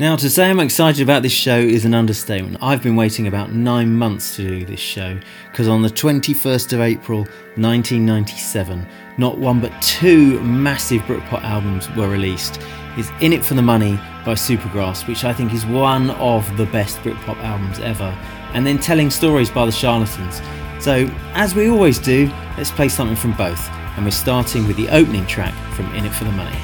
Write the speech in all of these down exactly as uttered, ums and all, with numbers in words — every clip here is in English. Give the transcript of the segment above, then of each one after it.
Now, to say I'm excited about this show is an understatement. I've been waiting about nine months to do this show, because on the twenty-first of April nineteen ninety-seven, not one but two massive Britpop albums were released. It's In It For The Money by Supergrass, which I think is one of the best Britpop albums ever, and then Tellin' Stories by The Charlatans. So, as we always do, let's play something from both, and we're starting with the opening track from In It For The Money.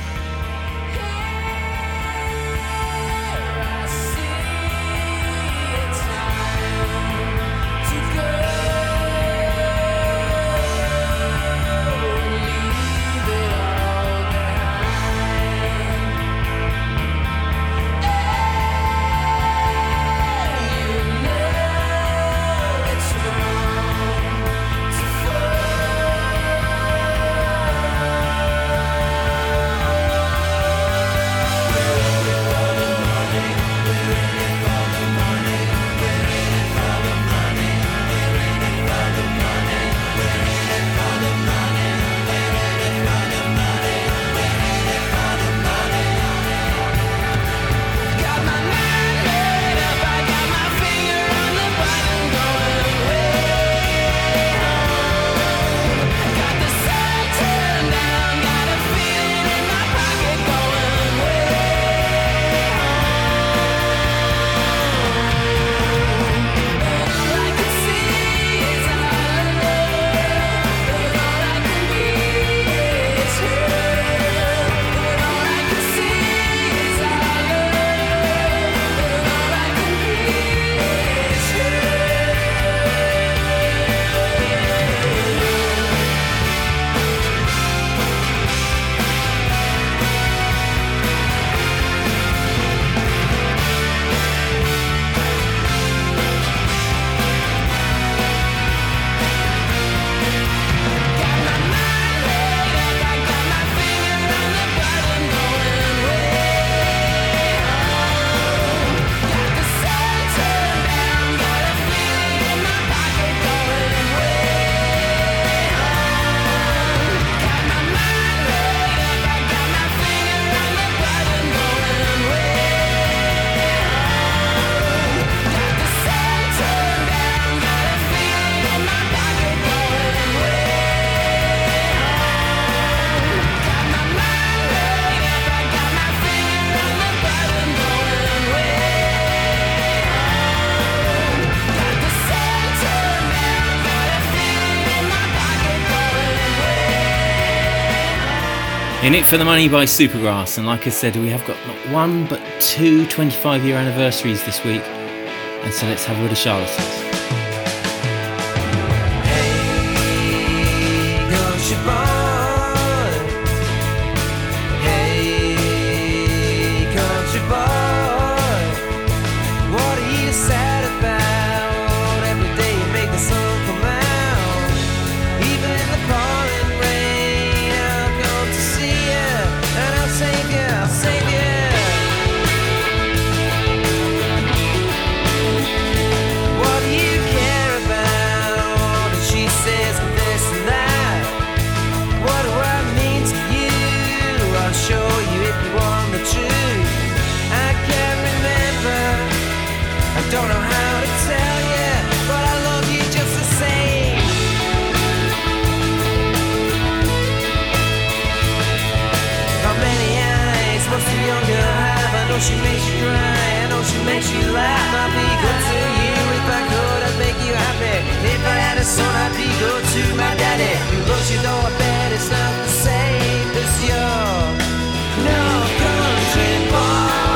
In It For The Money by Supergrass, and like I said, we have got not one but two twenty-five year anniversaries this week, and so let's have a look at The Charlatans. She makes you cry, I know she makes you laugh. I'd be good to you if I could, I'd make you happy. If I had a son, I'd be good to my daddy. You love you though, I bet it's not the same as your no country boy.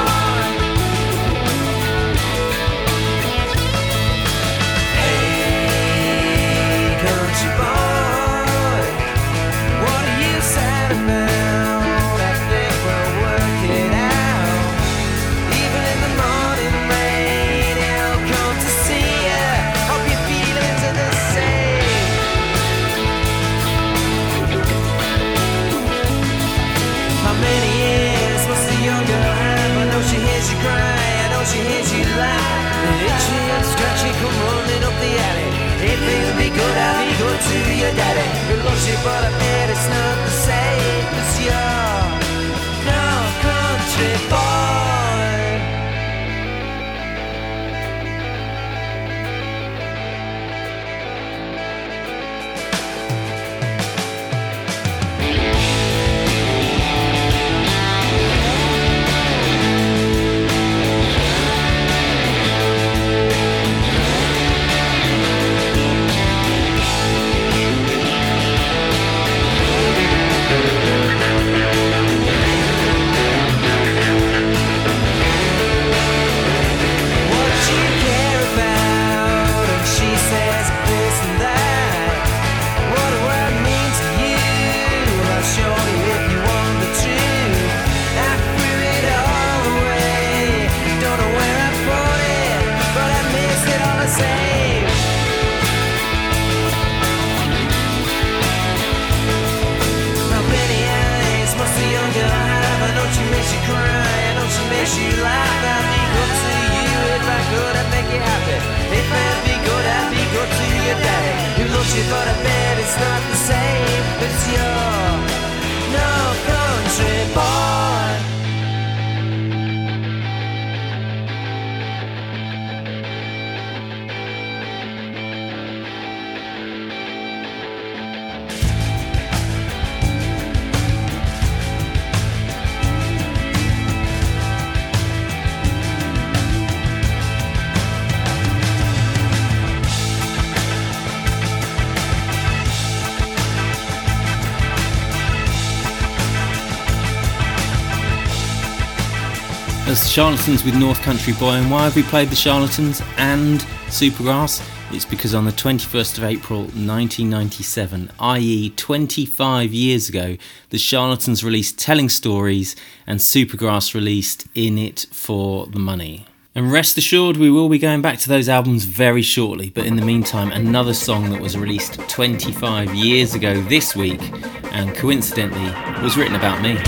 Hey, country boy, what are you sad about? But I bet it's not the same as your no country boy. she laughed. I'd be good to you if I could. I'd make you happy. If I'd be good, I'd be good to your daddy. You look you but I bet it's not the same. It's your no country boy. The Charlatans with North Country Boy. And why have we played The Charlatans and Supergrass? It's because on the twenty-first of April nineteen ninety-seven, that is twenty-five years ago, The Charlatans released Tellin' Stories and Supergrass released In It For The Money. And rest assured, we will be going back to those albums very shortly, but in the meantime, another song that was released twenty-five years ago this week, and coincidentally, was written about me.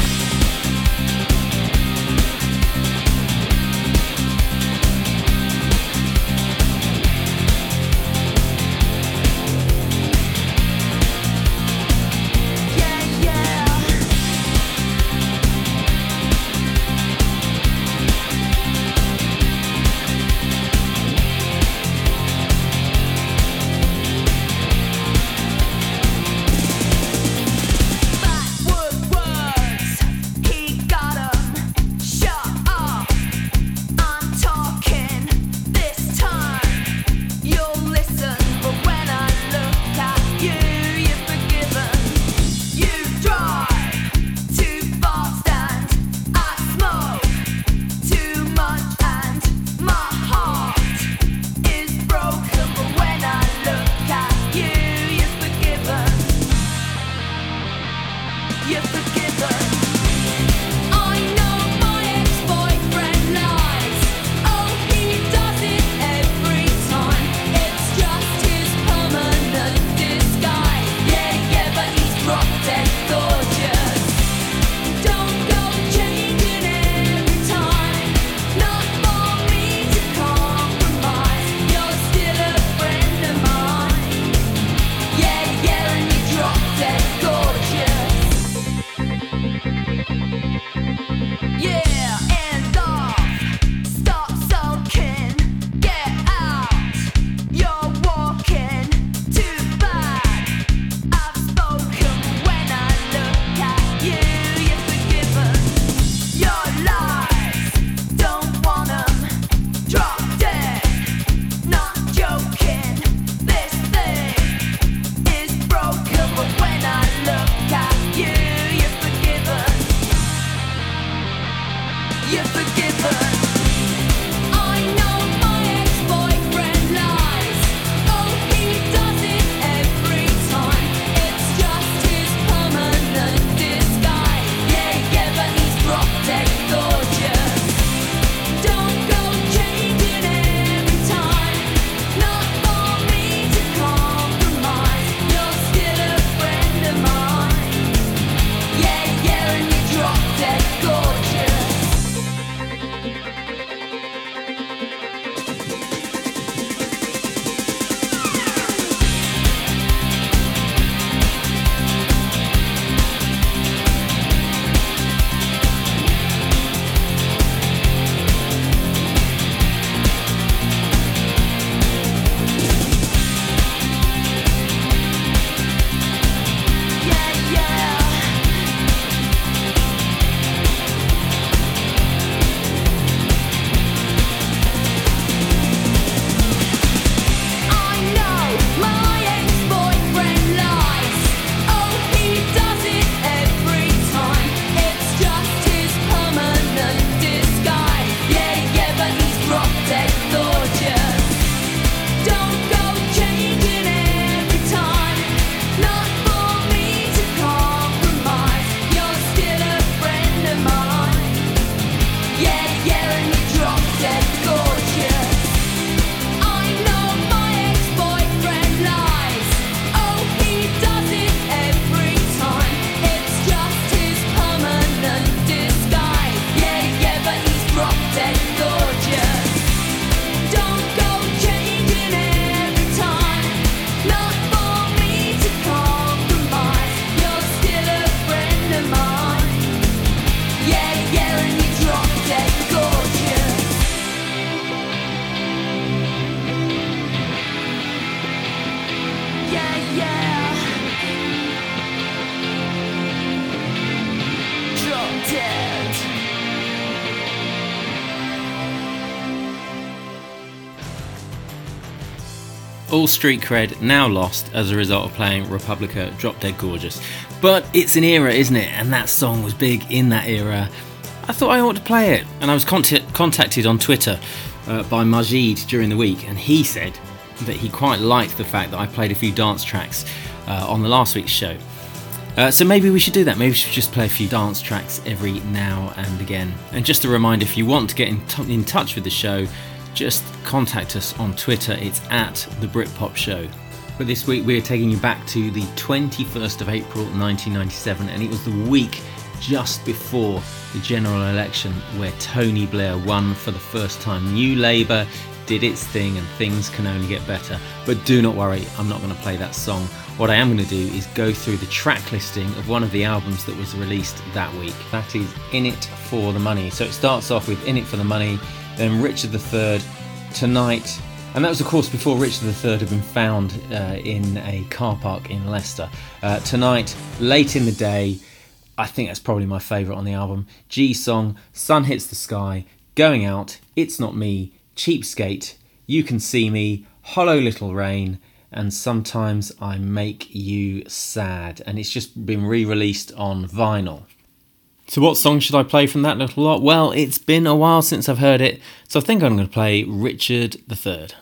all street cred now lost as a result of playing Republica Drop Dead Gorgeous. But it's an era, isn't it? And that song was big in that era. I thought I ought to play it, and I was cont- contacted on Twitter uh, by Majid during the week, and he said that he quite liked the fact that I played a few dance tracks uh, on the last week's show. Uh, so maybe we should do that. Maybe we should just play a few dance tracks every now and again. And just a reminder, if you want to get in, t- in touch with the show, just contact us on Twitter. It's at The Britpop Show. But this week we're taking you back to the twenty-first of April nineteen ninety-seven, and it was the week just before the general election where Tony Blair won for the first time. New Labour did its thing, and things can only get better. But do not worry, I'm not going to play that song. What I am going to do is go through the track listing of one of the albums that was released that week. That is In It For The Money. So it starts off with In It For The Money, then Richard the Third, Tonight, and that was of course before Richard the Third had been found uh, in a car park in Leicester. Uh, Tonight, Late In The Day, I think that's probably my favourite on the album, G-Song, Sun Hits The Sky, Going Out, It's Not Me, Cheapskate, You Can See Me, Hollow Little Rain, and Sometimes I Make You Sad. And it's just been re-released on vinyl. So what song should I play from that little lot? Well, it's been a while since I've heard it, so I think I'm going to play Richard the Third.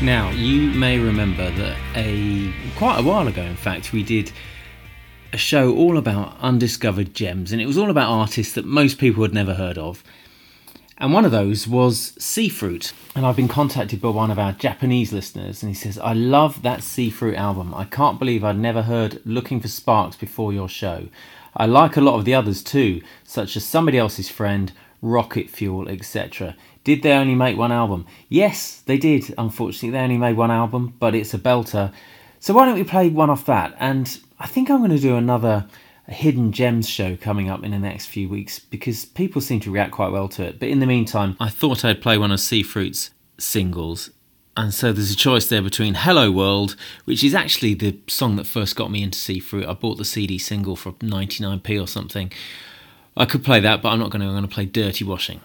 Now, you may remember that a quite a while ago, in fact, we did a show all about undiscovered gems, and it was all about artists that most people had never heard of. And one of those was Seafruit. And I've been contacted by one of our Japanese listeners, and he says, I love that Seafruit album. I can't believe I'd never heard Looking for Sparks before your show. I like a lot of the others too, such as Somebody Else's Friend, Rocket Fuel, et cetera. Did they only make one album? Yes, they did, unfortunately. They only made one album, but it's a belter. So why don't we play one off that? And I think I'm going to do another Hidden Gems show coming up in the next few weeks because people seem to react quite well to it. But in the meantime, I thought I'd play one of Seafruit's singles. And so there's a choice there between Hello World, which is actually the song that first got me into Seafruit. I bought the C D single for ninety-nine p or something. I could play that, but I'm not going to. I'm going to play Dirty Washing.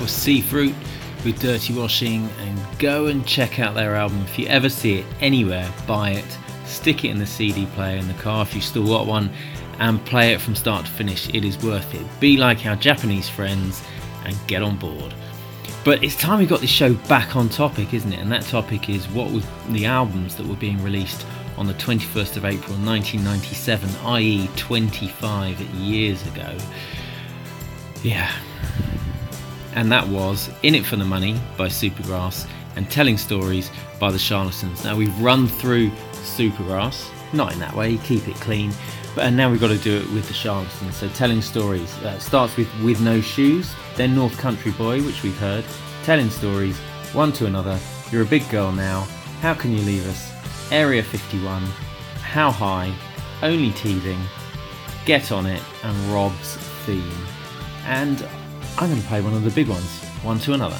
Was Seafruit with Dirty Washing, and go and check out their album. If you ever see it anywhere, buy it, stick it in the C D player in the car if you still got one, and play it from start to finish. It is worth it. Be like our Japanese friends and get on board. But it's time we got this show back on topic, isn't it? And that topic is what were the albums that were being released on the twenty-first of April nineteen ninety-seven, that is twenty-five years ago. Yeah. And that was In It For The Money by Supergrass, and Tellin' Stories by The Charlatans. Now we've run through Supergrass, not in that way, keep it clean, but and now we've got to do it with The Charlatans. So Tellin' Stories uh, starts with With No Shoes, then North Country Boy, which we've heard, Tellin' Stories, One to Another, You're a Big Girl Now, How Can You Leave Us, Area fifty-one, How High, Only Teething, Get On It, and Rob's Theme. And I'm going to play one of the big ones, One to Another.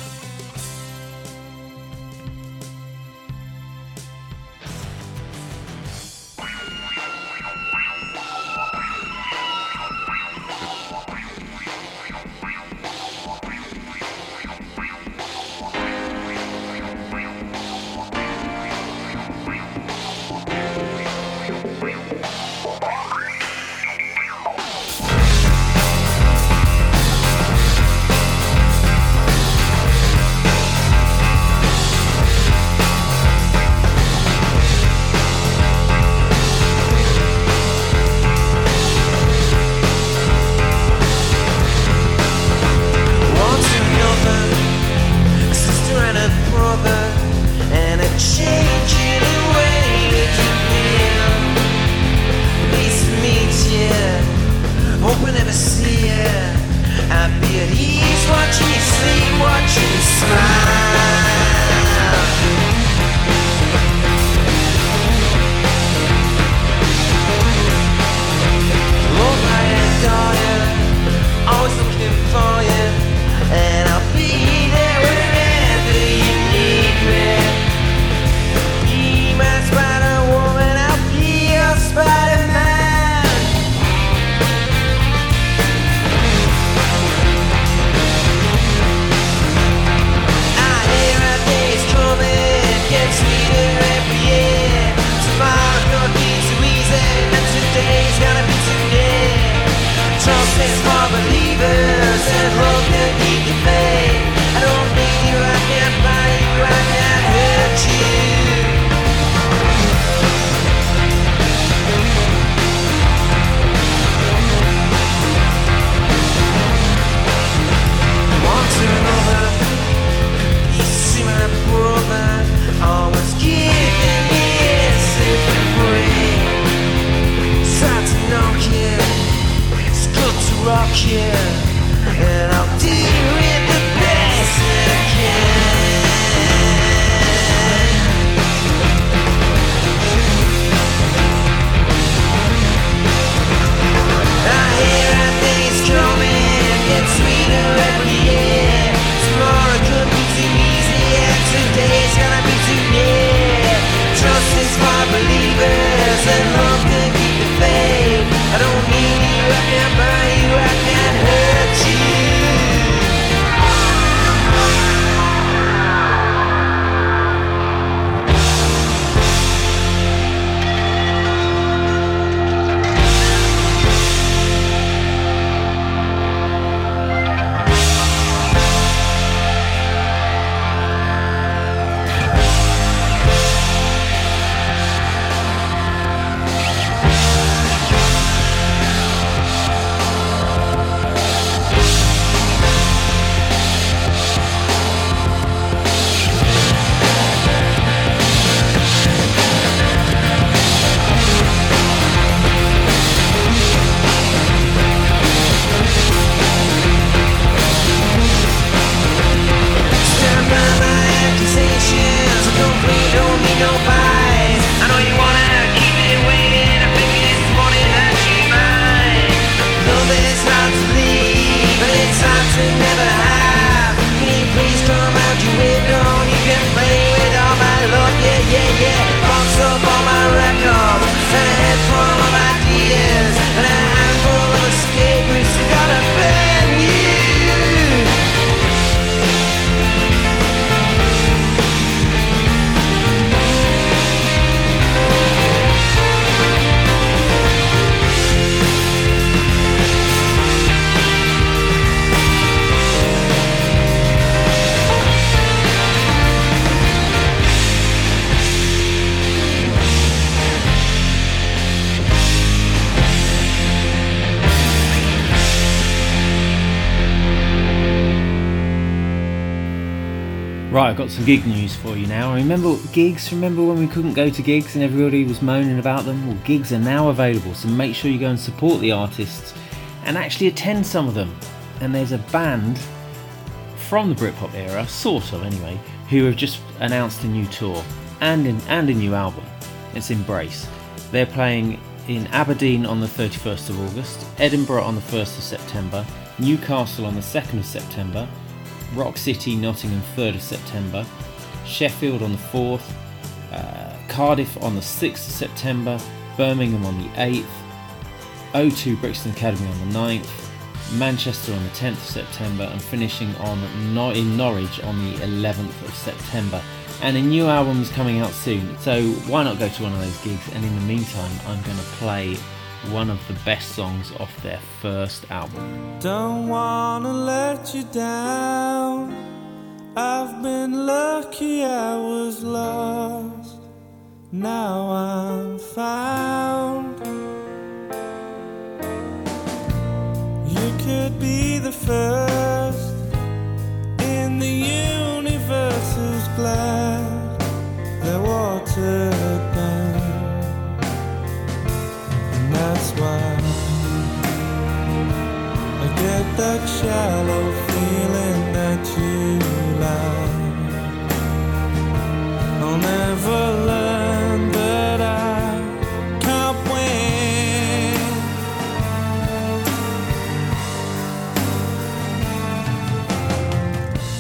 Right, I've got some gig news for you now. Remember gigs? Remember when we couldn't go to gigs and everybody was moaning about them? Well, gigs are now available, so make sure you go and support the artists and actually attend some of them. And there's a band from the Britpop era, sort of anyway, who have just announced a new tour and, in, and a new album. It's Embrace. They're playing in Aberdeen on the thirty-first of August, Edinburgh on the first of September, Newcastle on the second of September, Rock City, Nottingham, third of September, Sheffield on the fourth, uh, Cardiff on the sixth of September, Birmingham on the eighth, O two Brixton Academy on the ninth, Manchester on the tenth of September, and finishing on Nor- in Norwich on the eleventh of September. And a new album's coming out soon, so why not go to one of those gigs? And in the meantime, I'm going to play one of the best songs off their first album. Don't wanna let you down. I've been lucky, I was lost. Now I'm found. You could be the first in the universe who's glad the water burned. That's why I get that shallow feeling that you love. I'll never learn that I can't win.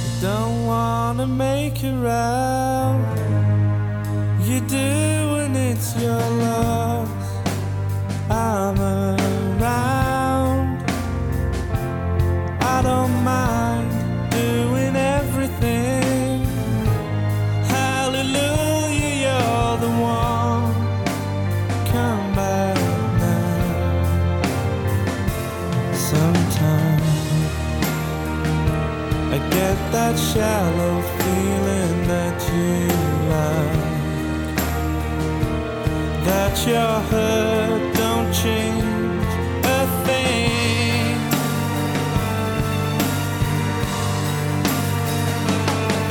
I don't wanna make it round. You do and it's your love. I'm around. I don't mind doing everything. Hallelujah, you're the one. Come back now. Sometimes I get that shallow feeling that you like, that you're hurt. Change a thing,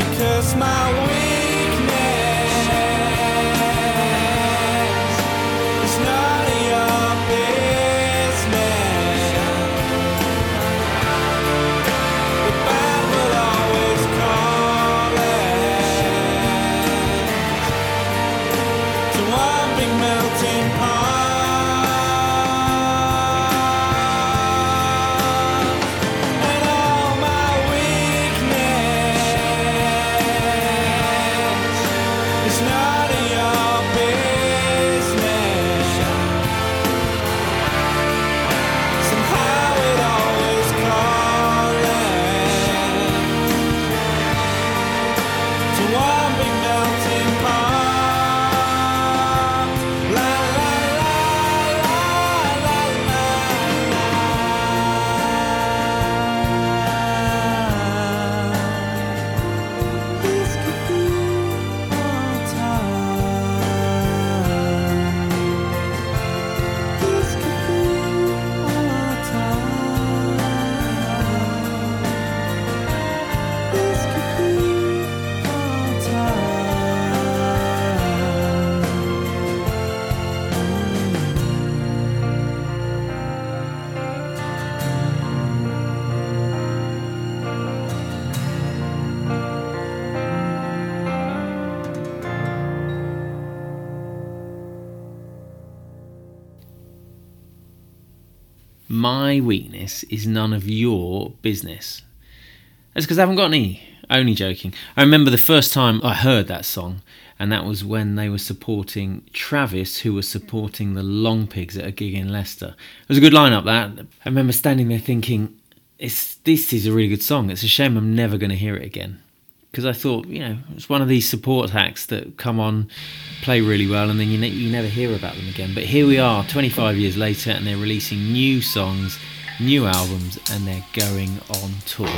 because my weakness is none of your business. The band will always call it to one big melting pot. My weakness is none of your business. That's because I haven't got any. Only joking. I remember the first time I heard that song, and that was when they were supporting Travis, who was supporting the Long Pigs at a gig in Leicester. It was a good lineup, that. I remember standing there thinking, it's, this is a really good song. It's a shame I'm never going to hear it again. Because I thought, you know, it's one of these support acts that come on, play really well, and then you, ne- you never hear about them again. But here we are, twenty-five years later, and they're releasing new songs, new albums, and they're going on tour.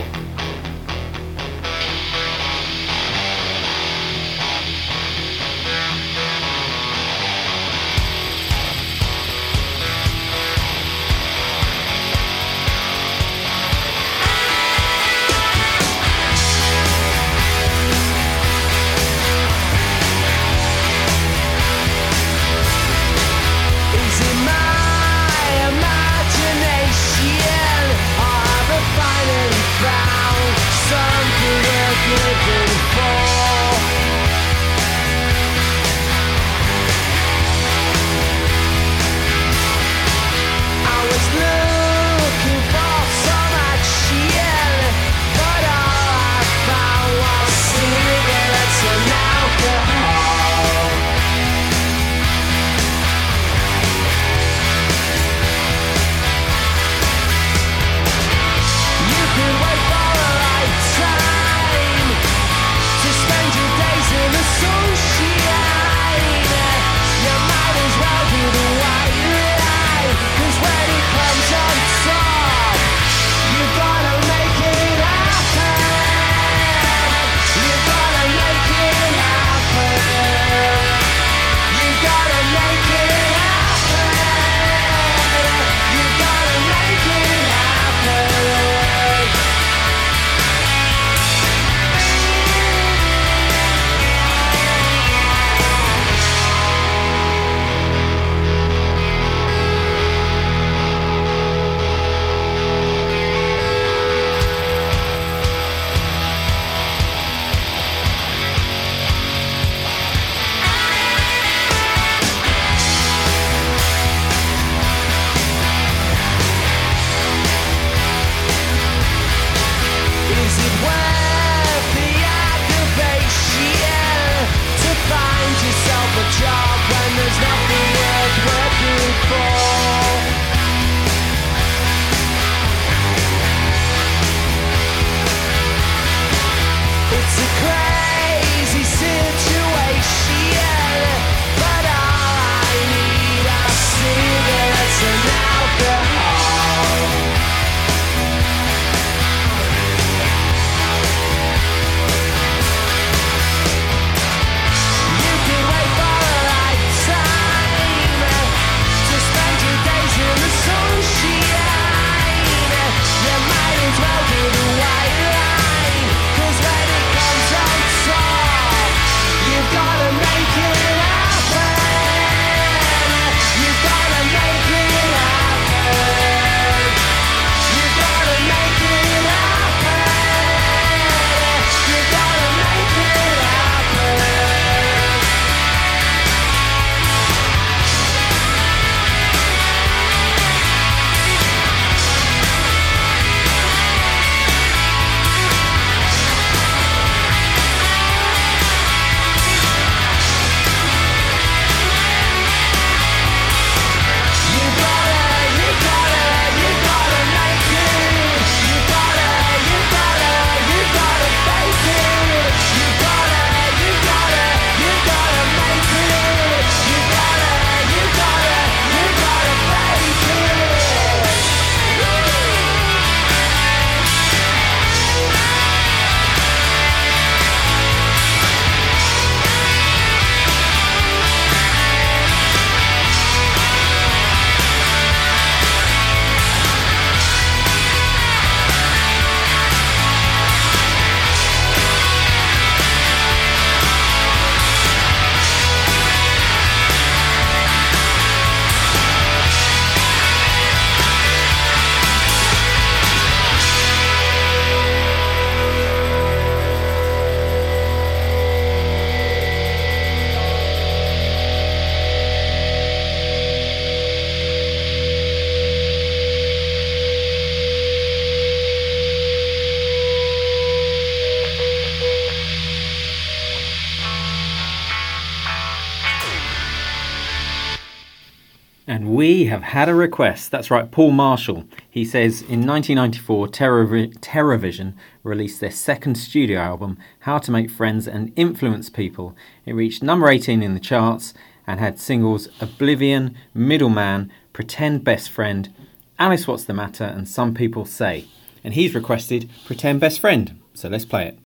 And we have had a request. That's right, Paul Marshall. He says, in nineteen ninety-four, Terrorvi- Terrorvision released their second studio album, How to Make Friends and Influence People. It reached number eighteen in the charts and had singles Oblivion, Middleman, Pretend Best Friend, Alice What's the Matter, and Some People Say. And he's requested Pretend Best Friend, so let's play it.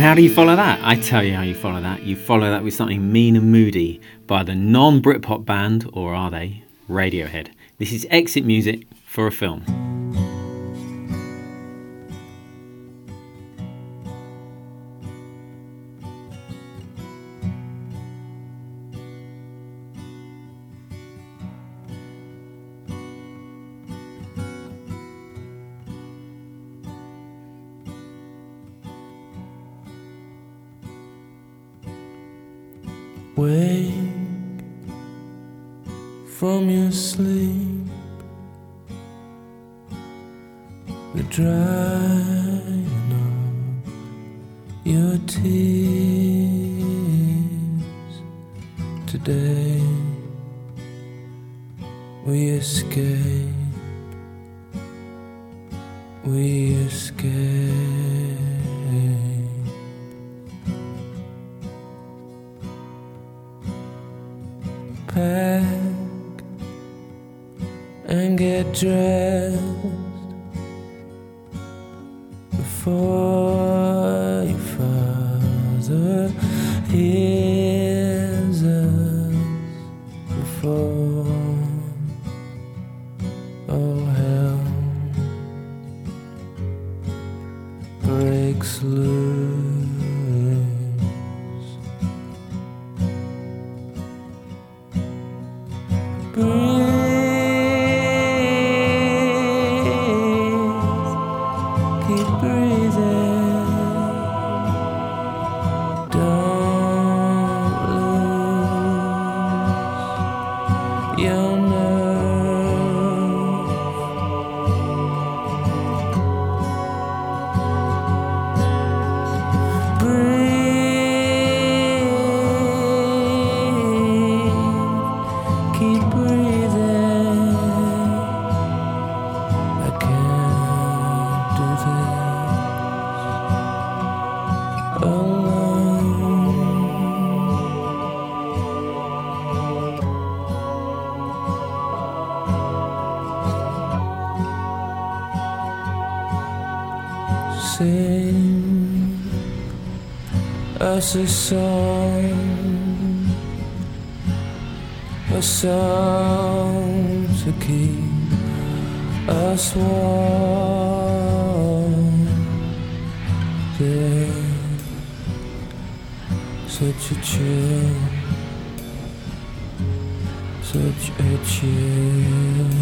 How do you follow that? I tell you how you follow that. You follow that with something mean and moody by the non-Britpop band, or are they, Radiohead. This is exit music for a film. Wake from your sleep, the drying of your tears. Today we escape, we escape. Pack and get dressed before your father hears us before. Oh, hell breaks loose. Breathe, keep breathing. Don't lose your nerve. Sing us a song, a song to keep us warm. There's such a chill, such a chill.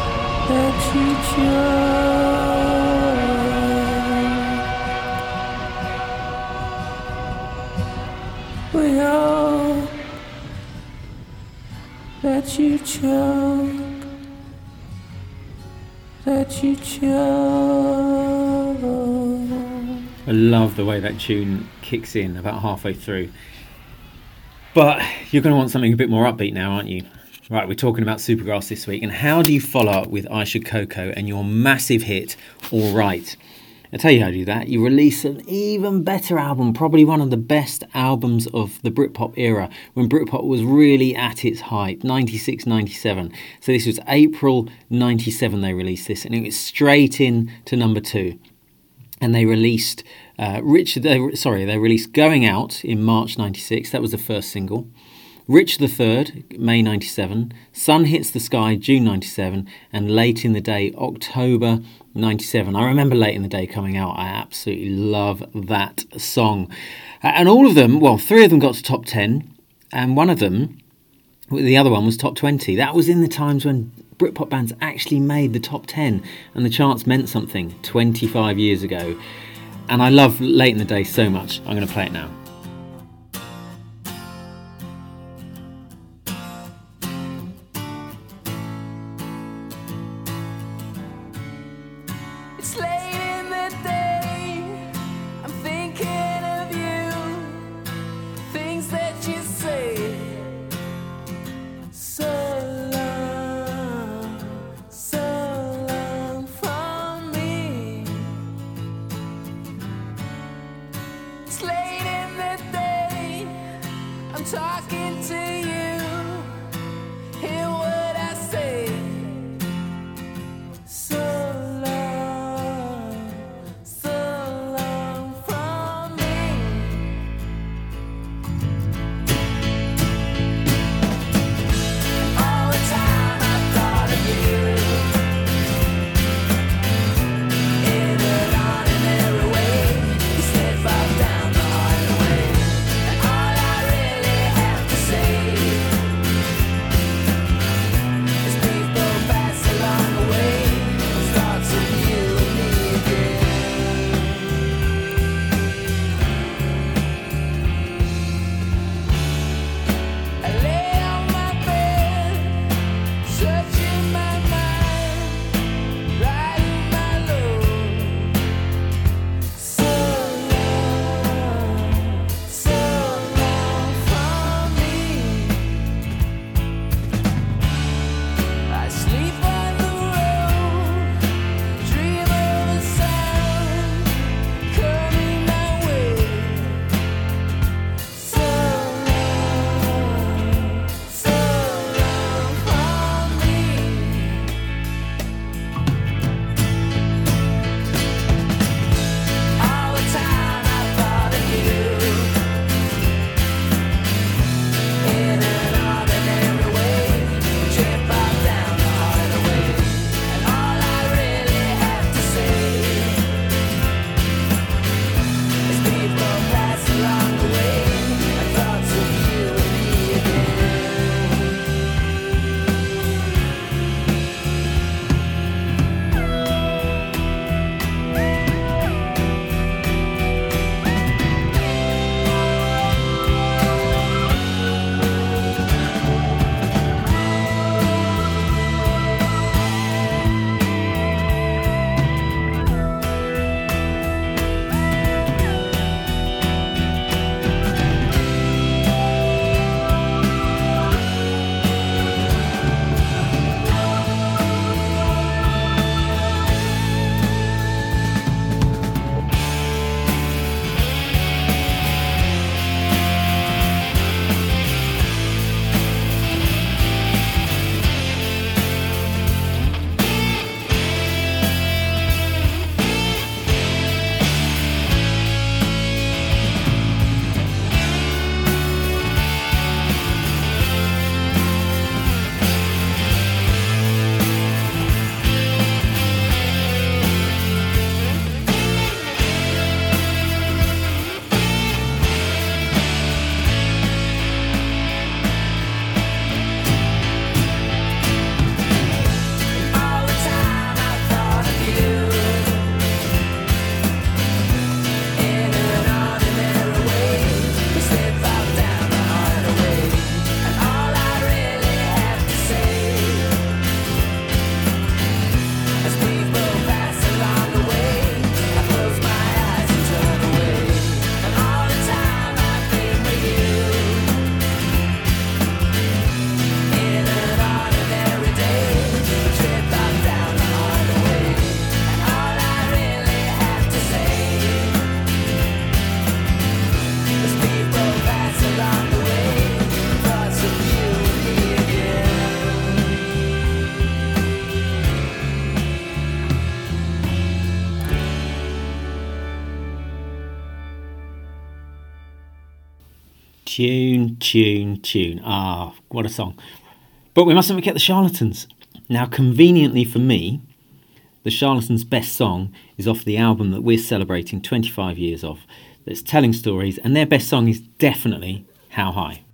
Let you choke, let you choke. We all let you choke, let you choke. I love the way that tune kicks in about halfway through. But you're going to want something a bit more upbeat now, aren't you? Right, we're talking about Supergrass this week. And how do you follow up with Aisha Coco and your massive hit, All Right? I'll tell you how to do that. You release an even better album, probably one of the best albums of the Britpop era, when Britpop was really at its height, ninety-six, ninety-seven. So this was April ninety-seven they released this, and it was straight in to number two. And they released uh, Richard. They, sorry, they released "Going Out" in March ninety-six. That was the first single. "Rich the Third," May ninety-seven. "Sun Hits the Sky," June ninety-seven, and "Late in the Day," October ninety-seven. I remember "Late in the Day" coming out. I absolutely love that song. Uh, and all of them, well, three of them got to top ten, and one of them, the other one, was top twenty. That was in the times when Britpop bands actually made the top ten, and the charts meant something twenty-five years ago. And I love Late in the Day so much. I'm going to play it now. It's late in the day, I'm thinking of you, things that you say, so long, so long from me. Tune, tune, tune. Ah, what a song. But we mustn't forget The Charlatans. Now, conveniently for me, The Charlatans' best song is off the album that we're celebrating twenty-five years of. That's Tellin' Stories, and their best song is definitely How High.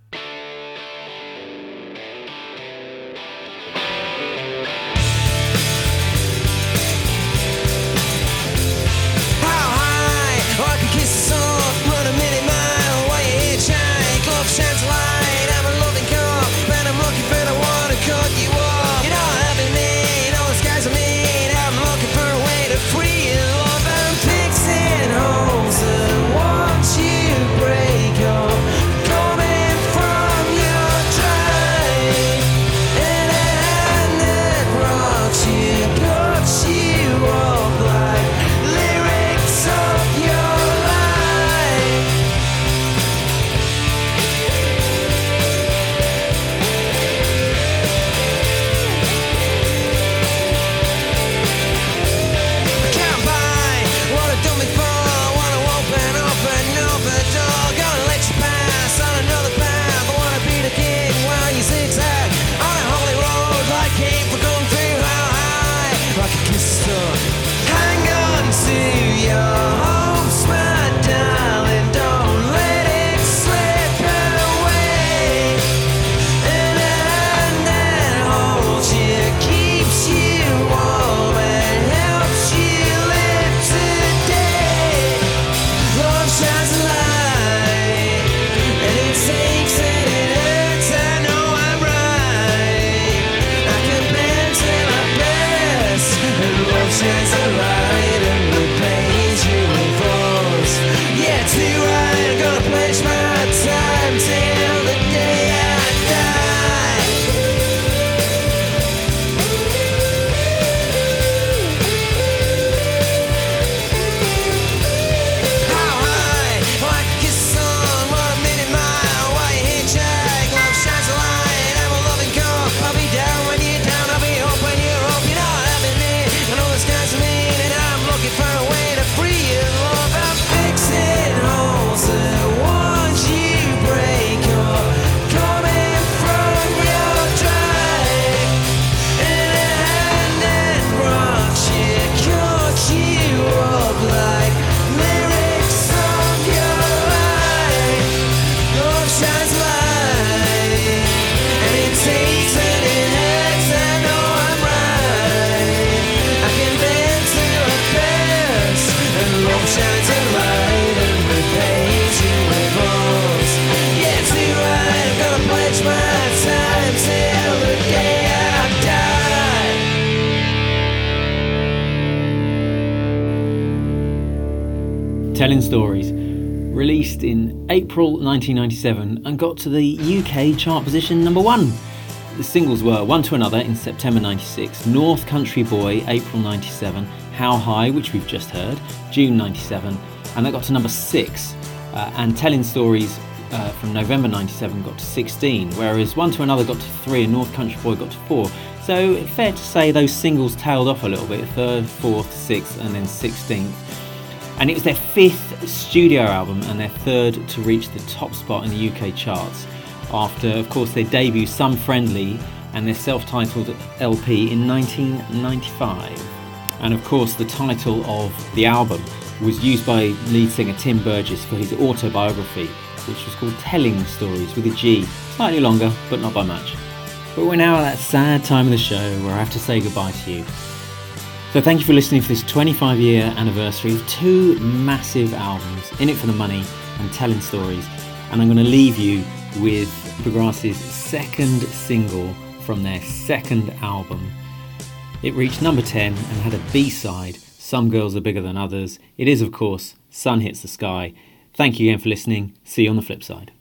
Tellin' Stories, released in April nineteen ninety-seven and got to the U K chart position number one. The singles were One to Another in September ninety-six, North Country Boy, April ninety-seven, How High, which we've just heard, June ninety-seven, and that got to number six. Uh, and Tellin' Stories uh, from November ninety-seven got to sixteen, whereas One to Another got to three and North Country Boy got to four. So fair to say those singles tailed off a little bit, third, fourth, sixth, and then sixteenth. And it was their fifth studio album and their third to reach the top spot in the U K charts, after, of course, their debut Some Friendly and their self-titled L P in nineteen ninety-five. And of course, the title of the album was used by lead singer Tim Burgess for his autobiography, which was called Tellin' Stories with a G, slightly longer, but not by much. But we're now at that sad time of the show where I have to say goodbye to you. So thank you for listening for this twenty-five year anniversary of two massive albums, In It For The Money and Tellin' Stories. And I'm going to leave you with Supergrass's second single from their second album. It reached number ten and had a B-side, Some Girls Are Bigger Than Others. It is, of course, Sun Hits The Sky. Thank you again for listening. See you on the flip side.